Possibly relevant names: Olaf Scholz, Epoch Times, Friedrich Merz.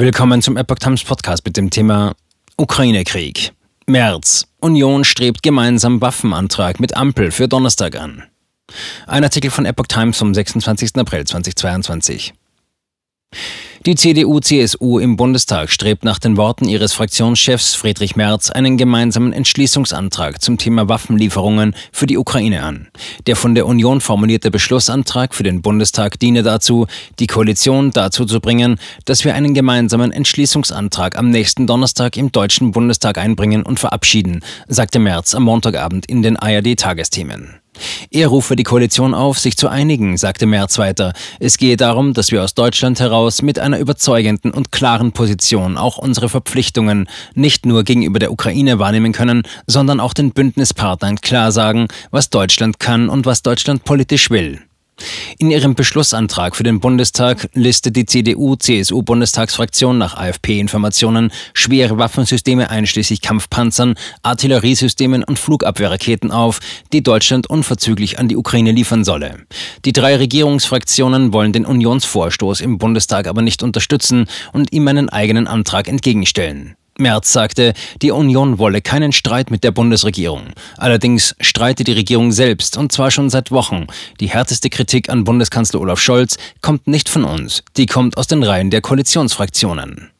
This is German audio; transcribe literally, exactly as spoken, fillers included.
Willkommen zum Epoch Times Podcast mit dem Thema Ukraine-Krieg. Merz. Union strebt gemeinsam Waffenantrag mit Ampel für Donnerstag an. Ein Artikel von Epoch Times vom sechsundzwanzigsten April zweitausendzweiundzwanzig. Die C D U C S U im Bundestag strebt nach den Worten ihres Fraktionschefs Friedrich Merz einen gemeinsamen Entschließungsantrag zum Thema Waffenlieferungen für die Ukraine an. Der von der Union formulierte Beschlussantrag für den Bundestag diene dazu, die Koalition dazu zu bringen, dass wir einen gemeinsamen Entschließungsantrag am nächsten Donnerstag im Deutschen Bundestag einbringen und verabschieden, sagte Merz am Montagabend in den A R D-Tagesthemen. Er rufe die Koalition auf, sich zu einigen, sagte Merz weiter. Es gehe darum, dass wir aus Deutschland heraus mit einer überzeugenden und klaren Position auch unsere Verpflichtungen nicht nur gegenüber der Ukraine wahrnehmen können, sondern auch den Bündnispartnern klar sagen, was Deutschland kann und was Deutschland politisch will. In ihrem Beschlussantrag für den Bundestag listet die C D U C S U-Bundestagsfraktion nach A F P-Informationen schwere Waffensysteme einschließlich Kampfpanzern, Artilleriesystemen und Flugabwehrraketen auf, die Deutschland unverzüglich an die Ukraine liefern solle. Die drei Regierungsfraktionen wollen den Unionsvorstoß im Bundestag aber nicht unterstützen und ihm einen eigenen Antrag entgegenstellen. Merz sagte, die Union wolle keinen Streit mit der Bundesregierung. Allerdings streite die Regierung selbst, und zwar schon seit Wochen. Die härteste Kritik an Bundeskanzler Olaf Scholz kommt nicht von uns, die kommt aus den Reihen der Koalitionsfraktionen.